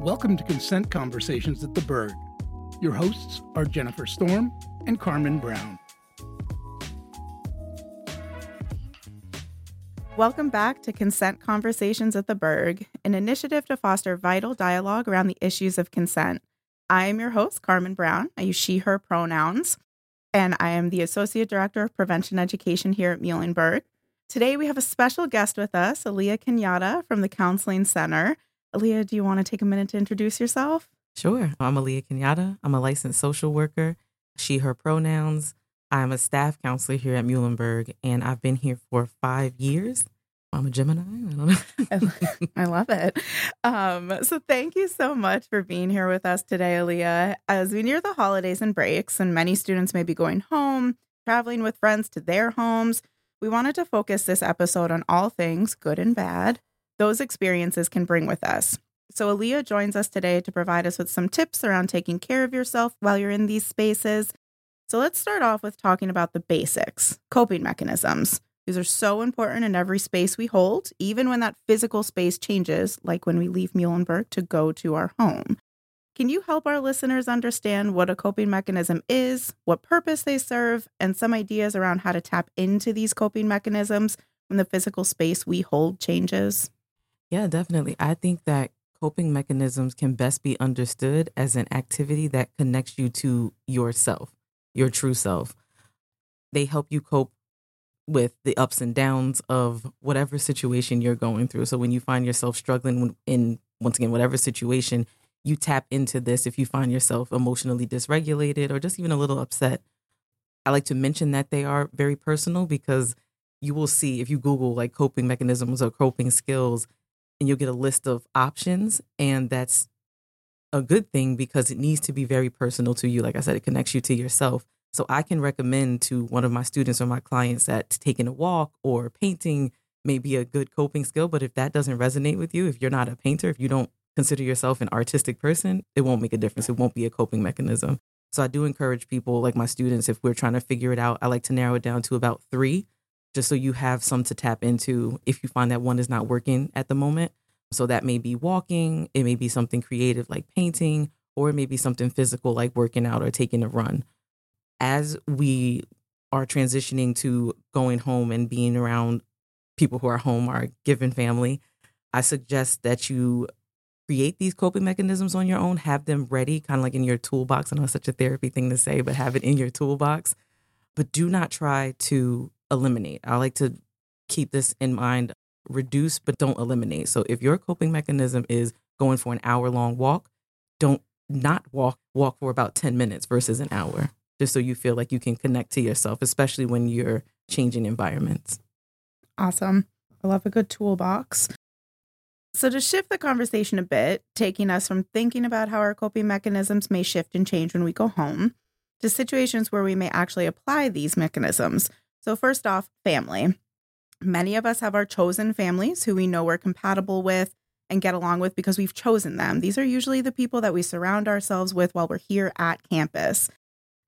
Welcome to Consent Conversations at the Berg. Your hosts are Jennifer Storm and Carmen Brown. Welcome back to Consent Conversations at the Berg, an initiative to foster vital dialogue around the issues of consent. I am your host, Carmen Brown. I use she, her pronouns, and I am the Associate Director of Prevention Education here at Muhlenberg. Today, we have a special guest with us, Aaliyah Kenyatta from the Counseling Center. Aaliyah, do you want to take a minute to introduce yourself? Sure. I'm Aaliyah Kenyatta. I'm a licensed social worker, she, her pronouns. I'm a staff counselor here at Muhlenberg, and I've been here for 5 years. I'm a Gemini. I don't know. I love it. So thank you so much for being here with us today, Aaliyah. As we near the holidays and breaks, and many students may be going home, traveling with friends to their homes, we wanted to focus this episode on all things good and bad those experiences can bring with us. So Aaliyah joins us today to provide us with some tips around taking care of yourself while you're in these spaces. So let's start off with talking about the basics, coping mechanisms. These are so important in every space we hold, even when that physical space changes, like when we leave Muhlenberg to go to our home. Can you help our listeners understand what a coping mechanism is, what purpose they serve, and some ideas around how to tap into these coping mechanisms when the physical space we hold changes? Yeah, definitely. I think that coping mechanisms can best be understood as an activity that connects you to yourself, your true self. They help you cope with the ups and downs of whatever situation you're going through. So when you find yourself struggling in, once again, whatever situation, you tap into this. If you find yourself emotionally dysregulated or just even a little upset, I like to mention that they are very personal, because you will see if you Google like coping mechanisms or coping skills, and you'll get a list of options. And that's a good thing, because it needs to be very personal to you. Like I said, it connects you to yourself. So I can recommend to one of my students or my clients that taking a walk or painting may be a good coping skill. But if that doesn't resonate with you, if you're not a painter, if you don't consider yourself an artistic person, it won't make a difference. It won't be a coping mechanism. So I do encourage people, like my students, if we're trying to figure it out, I like to narrow it down to about 3, just so you have some to tap into if you find that one is not working at the moment. So that may be walking, it may be something creative like painting, or it may be something physical like working out or taking a run. As we are transitioning to going home and being around people who are home, our given family, I suggest that you create these coping mechanisms on your own, have them ready, kind of like in your toolbox. I know it's such a therapy thing to say, but have it in your toolbox. But do not try to eliminate. I like to keep this in mind, reduce, but don't eliminate. So if your coping mechanism is going for an hour-long walk, don't not walk for about 10 minutes versus an hour, just so you feel like you can connect to yourself, especially when you're changing environments. Awesome. I love a good toolbox. So to shift the conversation a bit, taking us from thinking about how our coping mechanisms may shift and change when we go home to situations where we may actually apply these mechanisms. So first off, family. Many of us have our chosen families who we know we're compatible with and get along with because we've chosen them. These are usually the people that we surround ourselves with while we're here at campus.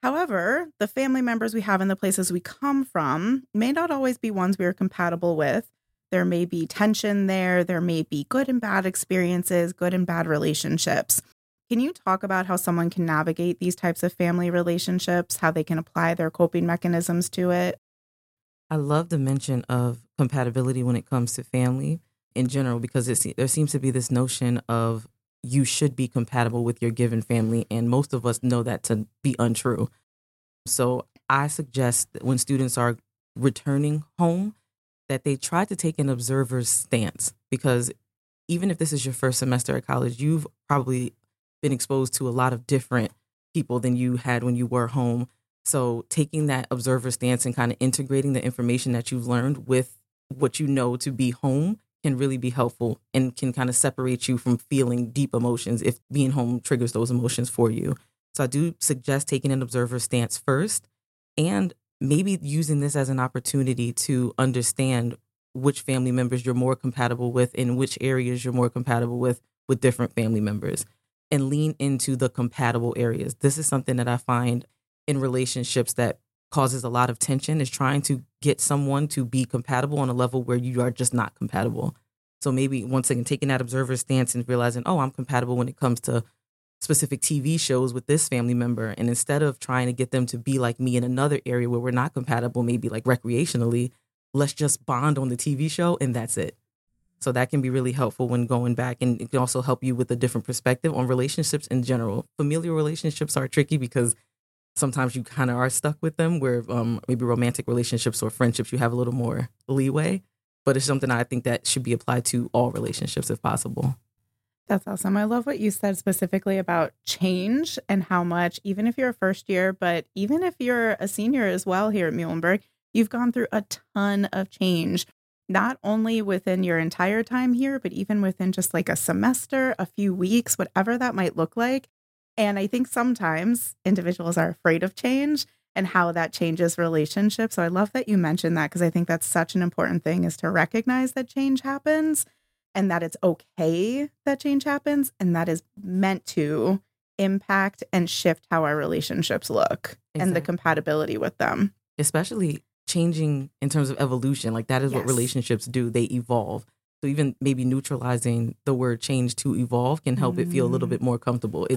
However, the family members we have in the places we come from may not always be ones we are compatible with. There may be tension there. There may be good and bad experiences, good and bad relationships. Can you talk about how someone can navigate these types of family relationships, how they can apply their coping mechanisms to it? I love the mention of compatibility when it comes to family in general, because there seems to be this notion of you should be compatible with your given family. And most of us know that to be untrue. So I suggest that when students are returning home, that they try to take an observer's stance, because even if this is your first semester at college, you've probably been exposed to a lot of different people than you had when you were home. So taking that observer stance and kind of integrating the information that you've learned with what you know to be home can really be helpful and can kind of separate you from feeling deep emotions if being home triggers those emotions for you. So I do suggest taking an observer stance first, and maybe using this as an opportunity to understand which family members you're more compatible with and which areas you're more compatible with different family members, and lean into the compatible areas. This is something that I find in relationships that causes a lot of tension, is trying to get someone to be compatible on a level where you are just not compatible. So maybe, once again, taking that observer stance and realizing, oh, I'm compatible when it comes to specific TV shows with this family member. And instead of trying to get them to be like me in another area where we're not compatible, maybe like recreationally, let's just bond on the TV show and that's it. So that can be really helpful when going back, and it can also help you with a different perspective on relationships in general. Familial relationships are tricky because sometimes you kind of are stuck with them, where maybe romantic relationships or friendships, you have a little more leeway. But it's something I think that should be applied to all relationships if possible. That's awesome. I love what you said specifically about change and how much, even if you're a first year, but even if you're a senior as well here at Muhlenberg, you've gone through a ton of change, not only within your entire time here, but even within just like a semester, a few weeks, whatever that might look like. And I think sometimes individuals are afraid of change and how that changes relationships. So I love that you mentioned that, because I think that's such an important thing, is to recognize that change happens and that it's okay that change happens and that is meant to impact and shift how our relationships look. Exactly. And the compatibility with them. Especially changing in terms of evolution. Like that is what relationships do. They evolve. So even maybe neutralizing the word change to evolve can help it feel a little bit more comfortable. It's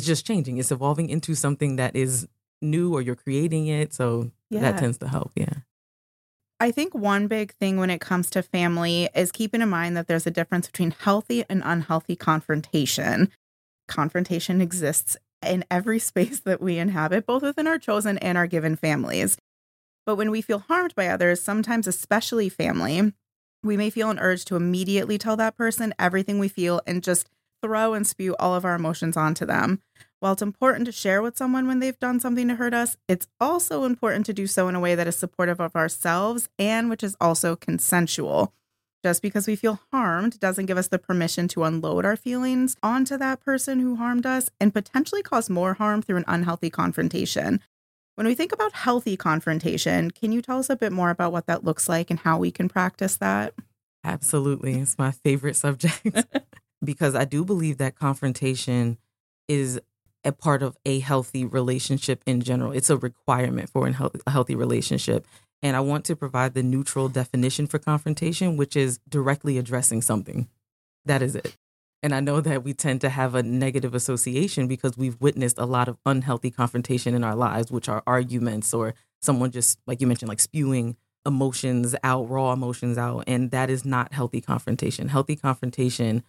just changing. It's evolving into something that is new, or you're creating it. So that tends to help. Yeah. I think one big thing when it comes to family is keeping in mind that there's a difference between healthy and unhealthy confrontation. Confrontation exists in every space that we inhabit, both within our chosen and our given families. But when we feel harmed by others, sometimes, especially family, we may feel an urge to immediately tell that person everything we feel and just throw and spew all of our emotions onto them. While it's important to share with someone when they've done something to hurt us, it's also important to do so in a way that is supportive of ourselves and which is also consensual. Just because we feel harmed doesn't give us the permission to unload our feelings onto that person who harmed us and potentially cause more harm through an unhealthy confrontation. When we think about healthy confrontation, can you tell us a bit more about what that looks like and how we can practice that? Absolutely. It's my favorite subject because I do believe that confrontation is a part of a healthy relationship in general. It's a requirement for a healthy relationship. And I want to provide the neutral definition for confrontation, which is directly addressing something. That is it. And I know that we tend to have a negative association because we've witnessed a lot of unhealthy confrontation in our lives, which are arguments or someone just, like you mentioned, like spewing emotions out, raw emotions out. And that is not healthy confrontation. Healthy confrontation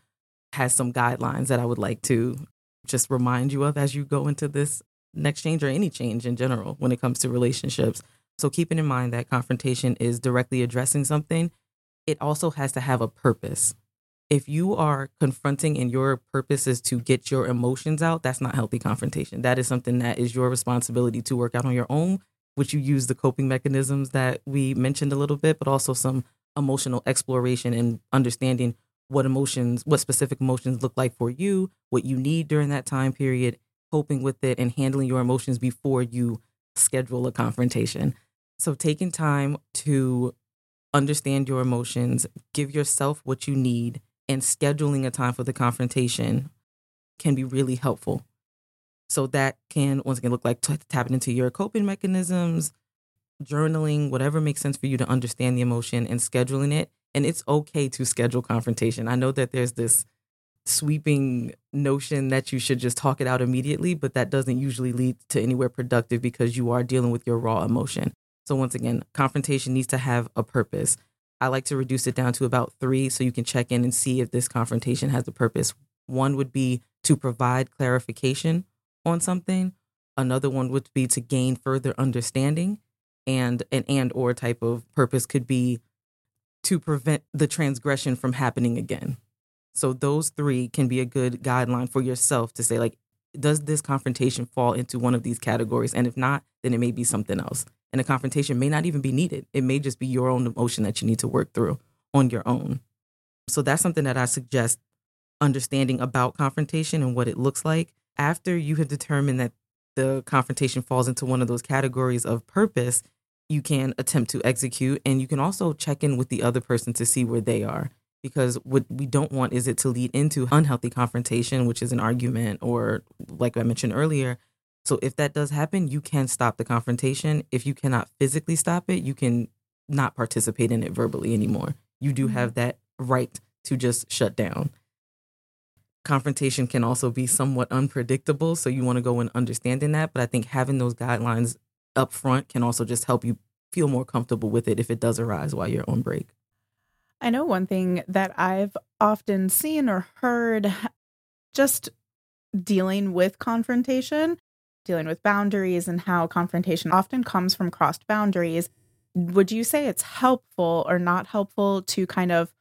has some guidelines that I would like to just remind you of as you go into this next change or any change in general when it comes to relationships. So keeping in mind that confrontation is directly addressing something, it also has to have a purpose. If you are confronting and your purpose is to get your emotions out, that's not healthy confrontation. That is something that is your responsibility to work out on your own, which you use the coping mechanisms that we mentioned a little bit, but also some emotional exploration and understanding what specific emotions look like for you, what you need during that time period, coping with it and handling your emotions before you schedule a confrontation. So taking time to understand your emotions, give yourself what you need, and scheduling a time for the confrontation can be really helpful. So that can, once again, look like tapping into your coping mechanisms, journaling, whatever makes sense for you to understand the emotion and scheduling it. And it's okay to schedule confrontation. I know that there's this sweeping notion that you should just talk it out immediately, but that doesn't usually lead to anywhere productive because you are dealing with your raw emotion. So once again, confrontation needs to have a purpose. I like to reduce it down to about 3 so you can check in and see if this confrontation has a purpose. One would be to provide clarification on something. Another one would be to gain further understanding, and an and/or type of purpose could be to prevent the transgression from happening again. So those 3 can be a good guideline for yourself to say, like, does this confrontation fall into one of these categories? And if not, then it may be something else. And a confrontation may not even be needed. It may just be your own emotion that you need to work through on your own. So that's something that I suggest understanding about confrontation and what it looks like. After you have determined that the confrontation falls into one of those categories of purpose, you can attempt to execute, and you can also check in with the other person to see where they are, because what we don't want is it to lead into unhealthy confrontation, which is an argument or, like I mentioned earlier. So if that does happen, you can stop the confrontation. If you cannot physically stop it, you can not participate in it verbally anymore. You do have that right to just shut down. Confrontation can also be somewhat unpredictable, so you want to go in understanding that. But I think having those guidelines up front can also just help you feel more comfortable with it if it does arise while you're on break. I know one thing that I've often seen or heard just dealing with confrontation, dealing with boundaries and how confrontation often comes from crossed boundaries. Would you say it's helpful or not helpful to kind of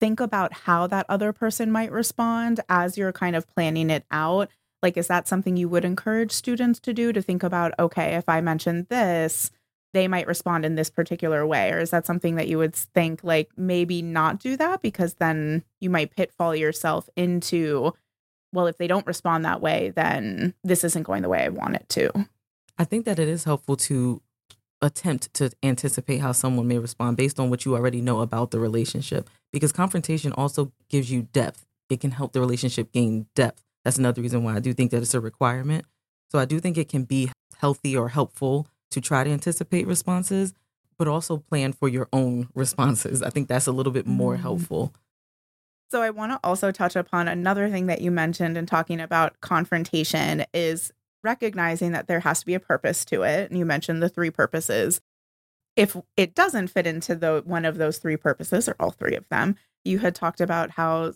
think about how that other person might respond as you're kind of planning it out? Like, is that something you would encourage students to do, to think about, okay, if I mention this, they might respond in this particular way? Or is that something that you would think, like, maybe not do that, because then you might pitfall yourself into, well, if they don't respond that way, then this isn't going the way I want it to? I think that it is helpful to attempt to anticipate how someone may respond based on what you already know about the relationship, because confrontation also gives you depth. It can help the relationship gain depth. That's another reason why I do think that it's a requirement. So I do think it can be healthy or helpful to try to anticipate responses, but also plan for your own responses. I think that's a little bit more helpful. So I want to also touch upon another thing that you mentioned in talking about confrontation is recognizing that there has to be a purpose to it. And you mentioned the three purposes. If it doesn't fit into the one of those three purposes, or all three of them, you had talked about how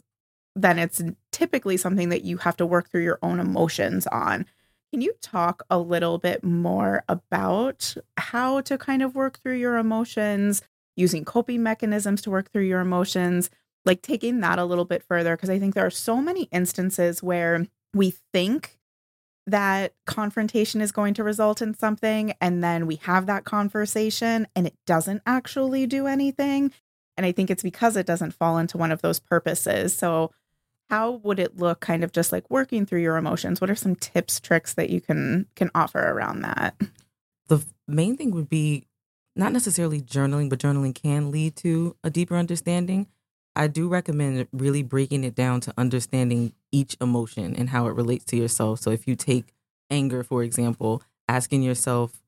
then it's typically something that you have to work through your own emotions on. Can you talk a little bit more about how to kind of work through your emotions, using coping mechanisms to work through your emotions, like taking that a little bit further? Because I think there are so many instances where we think that confrontation is going to result in something, and then we have that conversation and it doesn't actually do anything. And I think it's because it doesn't fall into one of those purposes. So how would it look, kind of just like working through your emotions? What are some tips, tricks that you can offer around that? The main thing would be not necessarily journaling, but journaling can lead to a deeper understanding. I do recommend really breaking it down to understanding each emotion and how it relates to yourself. So if you take anger, for example, asking yourself,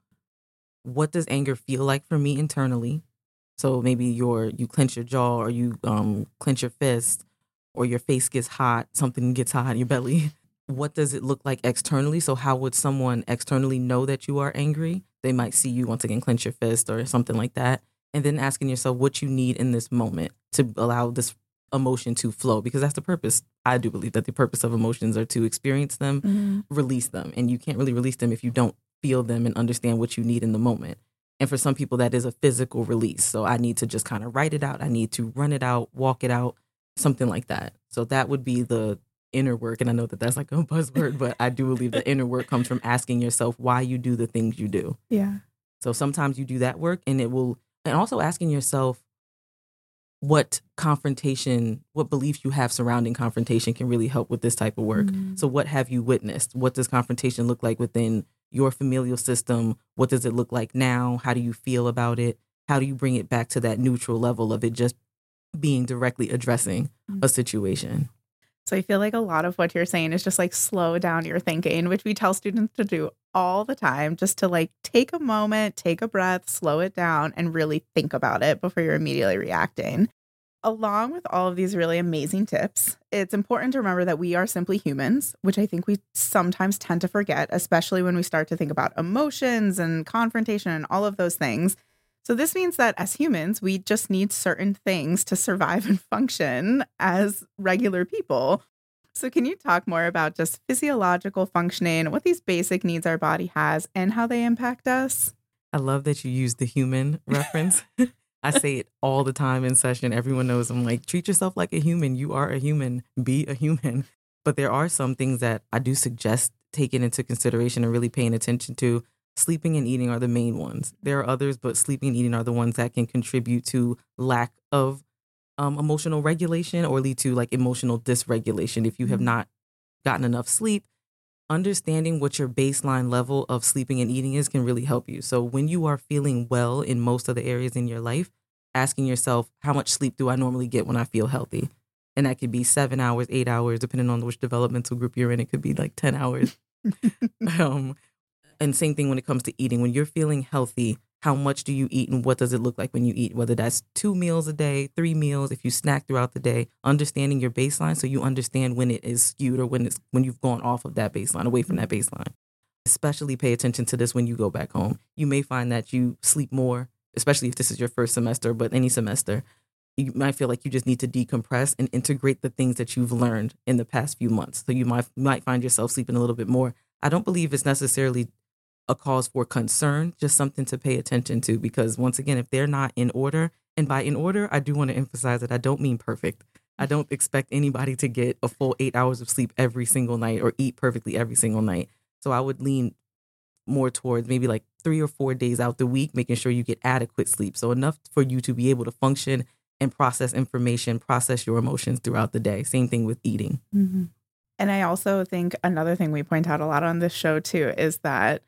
what does anger feel like for me internally? So maybe you clench your jaw, or you clench your fist, or your face gets hot, something gets hot in your belly. What does it look like externally? So how would someone externally know that you are angry? They might see you once again clench your fist or something like that. And then asking yourself what you need in this moment to allow this emotion to flow, because that's the purpose. I do believe that the purpose of emotions are to experience them, release them. And you can't really release them if you don't feel them and understand what you need in the moment. And for some people, that is a physical release. So I need to just kind of write it out. I need to run it out, walk it out, something like that. So that would be the inner work. And I know that that's like a buzzword, but I do believe the inner work comes from asking yourself why you do the things you do. Yeah. So sometimes you do that work, and it will. And also asking yourself what beliefs you have surrounding confrontation can really help with this type of work. So what have you witnessed? What does confrontation look like within your familial system? What does it look like now? How do you feel about it? How do you bring it back to that neutral level of it just being directly addressing a situation? So I feel like a lot of what you're saying is just like slow down your thinking, which we tell students to do all the time, just to like take a moment, take a breath, slow it down, and really think about it before you're immediately reacting. Along with all of these really amazing tips, it's important to remember that we are simply humans, which I think we sometimes tend to forget, especially when we start to think about emotions and confrontation and all of those things. So this means that as humans, we just need certain things to survive and function as regular people. So can you talk more about just physiological functioning, what these basic needs our body has, and how they impact us? I love that you use the human reference. I say it all the time in session. Everyone knows I'm like, treat yourself like a human. You are a human. Be a human. But there are some things that I do suggest taking into consideration and really paying attention to. Sleeping and eating are the main ones. There are others, but sleeping and eating are the ones that can contribute to lack of emotional regulation, or lead to like emotional dysregulation. If you have not gotten enough sleep, understanding what your baseline level of sleeping and eating is can really help you. So when you are feeling well in most of the areas in your life, asking yourself, how much sleep do I normally get when I feel healthy? And that could be 7 hours, 8 hours, depending on which developmental group you're in. It could be like 10 hours. And same thing when it comes to eating. When you're feeling healthy, how much do you eat and what does it look like when you eat, whether that's 2 meals a day, 3 meals, if you snack throughout the day, understanding your baseline so you understand when it is skewed or when you've gone off of that baseline, away from that baseline. Especially pay attention to this when you go back home. You may find that you sleep more, especially if this is your first semester, but any semester, you might feel like you just need to decompress and integrate the things that you've learned in the past few months. So you might find yourself sleeping a little bit more. I don't believe it's necessarily a cause for concern, just something to pay attention to, because once again, if they're not in order, and by in order, I do want to emphasize that I don't mean perfect. I don't expect anybody to get a full 8 hours of sleep every single night or eat perfectly every single night. So I would lean more towards maybe like 3 or 4 days out the week, making sure you get adequate sleep. So enough for you to be able to function and process information, process your emotions throughout the day. Same thing with eating. Mm-hmm. And I also think another thing we point out a lot on this show too is that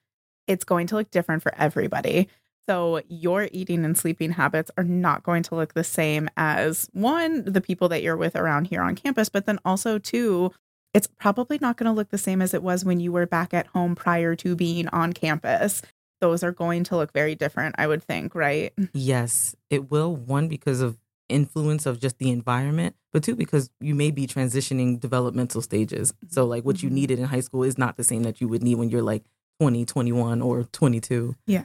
it's going to look different for everybody. So your eating and sleeping habits are not going to look the same as, one, the people that you're with around here on campus, but then also, two, it's probably not going to look the same as it was when you were back at home prior to being on campus. Those are going to look very different, I would think, right? Yes, it will. One, because of influence of just the environment, but two, because you may be transitioning developmental stages. So like what you needed in high school is not the same that you would need when you're like 20, 21 or 22. Yeah.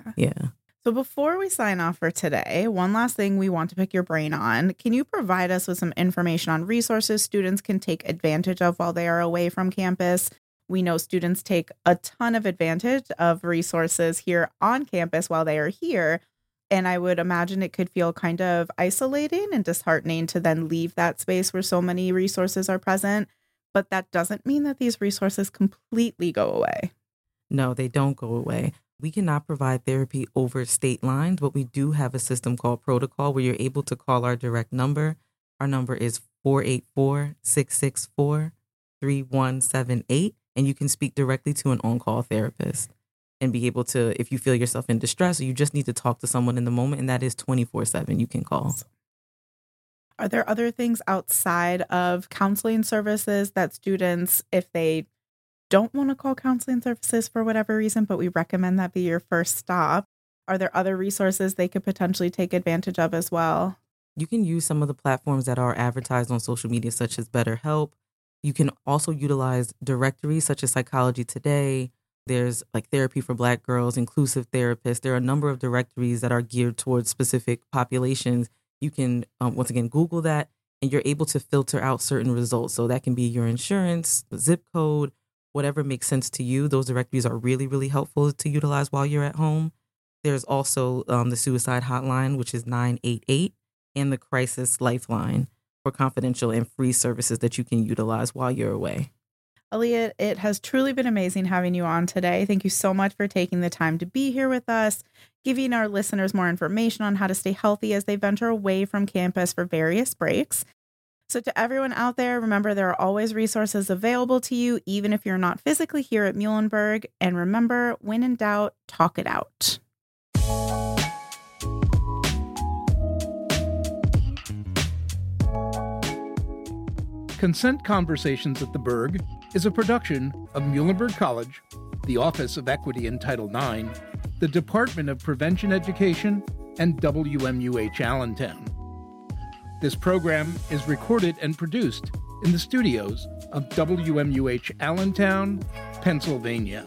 So before we sign off for today, one last thing we want to pick your brain on. Can you provide us with some information on resources students can take advantage of while they are away from campus? We know students take a ton of advantage of resources here on campus while they are here. And I would imagine it could feel kind of isolating and disheartening to then leave that space where so many resources are present. But that doesn't mean that these resources completely go away. No, they don't go away. We cannot provide therapy over state lines, but we do have a system called Protocol where you're able to call our direct number. Our number is 484-664-3178, and you can speak directly to an on-call therapist and be able to, if you feel yourself in distress or you just need to talk to someone in the moment, and that is 24/7, you can call. Are there other things outside of counseling services that students, if they don't want to call counseling services for whatever reason, but we recommend that be your first stop, are there other resources they could potentially take advantage of as well? You can use some of the platforms that are advertised on social media, such as BetterHelp. You can also utilize directories such as Psychology Today. There's like Therapy for Black Girls, Inclusive Therapists. There are a number of directories that are geared towards specific populations. You can, once again, Google that, and you're able to filter out certain results. So that can be your insurance, zip code, whatever makes sense to you. Those directories are really, really helpful to utilize while you're at home. There's also the suicide hotline, which is 988, and the crisis lifeline for confidential and free services that you can utilize while you're away. Aaliyah, it has truly been amazing having you on today. Thank you so much for taking the time to be here with us, giving our listeners more information on how to stay healthy as they venture away from campus for various breaks. So to everyone out there, remember there are always resources available to you, even if you're not physically here at Muhlenberg. And remember, when in doubt, talk it out. Consent Conversations at the Berg is a production of Muhlenberg College, the Office of Equity in Title IX, the Department of Prevention Education, and WMUH Allentown. This program is recorded and produced in the studios of WMUH Allentown, Pennsylvania.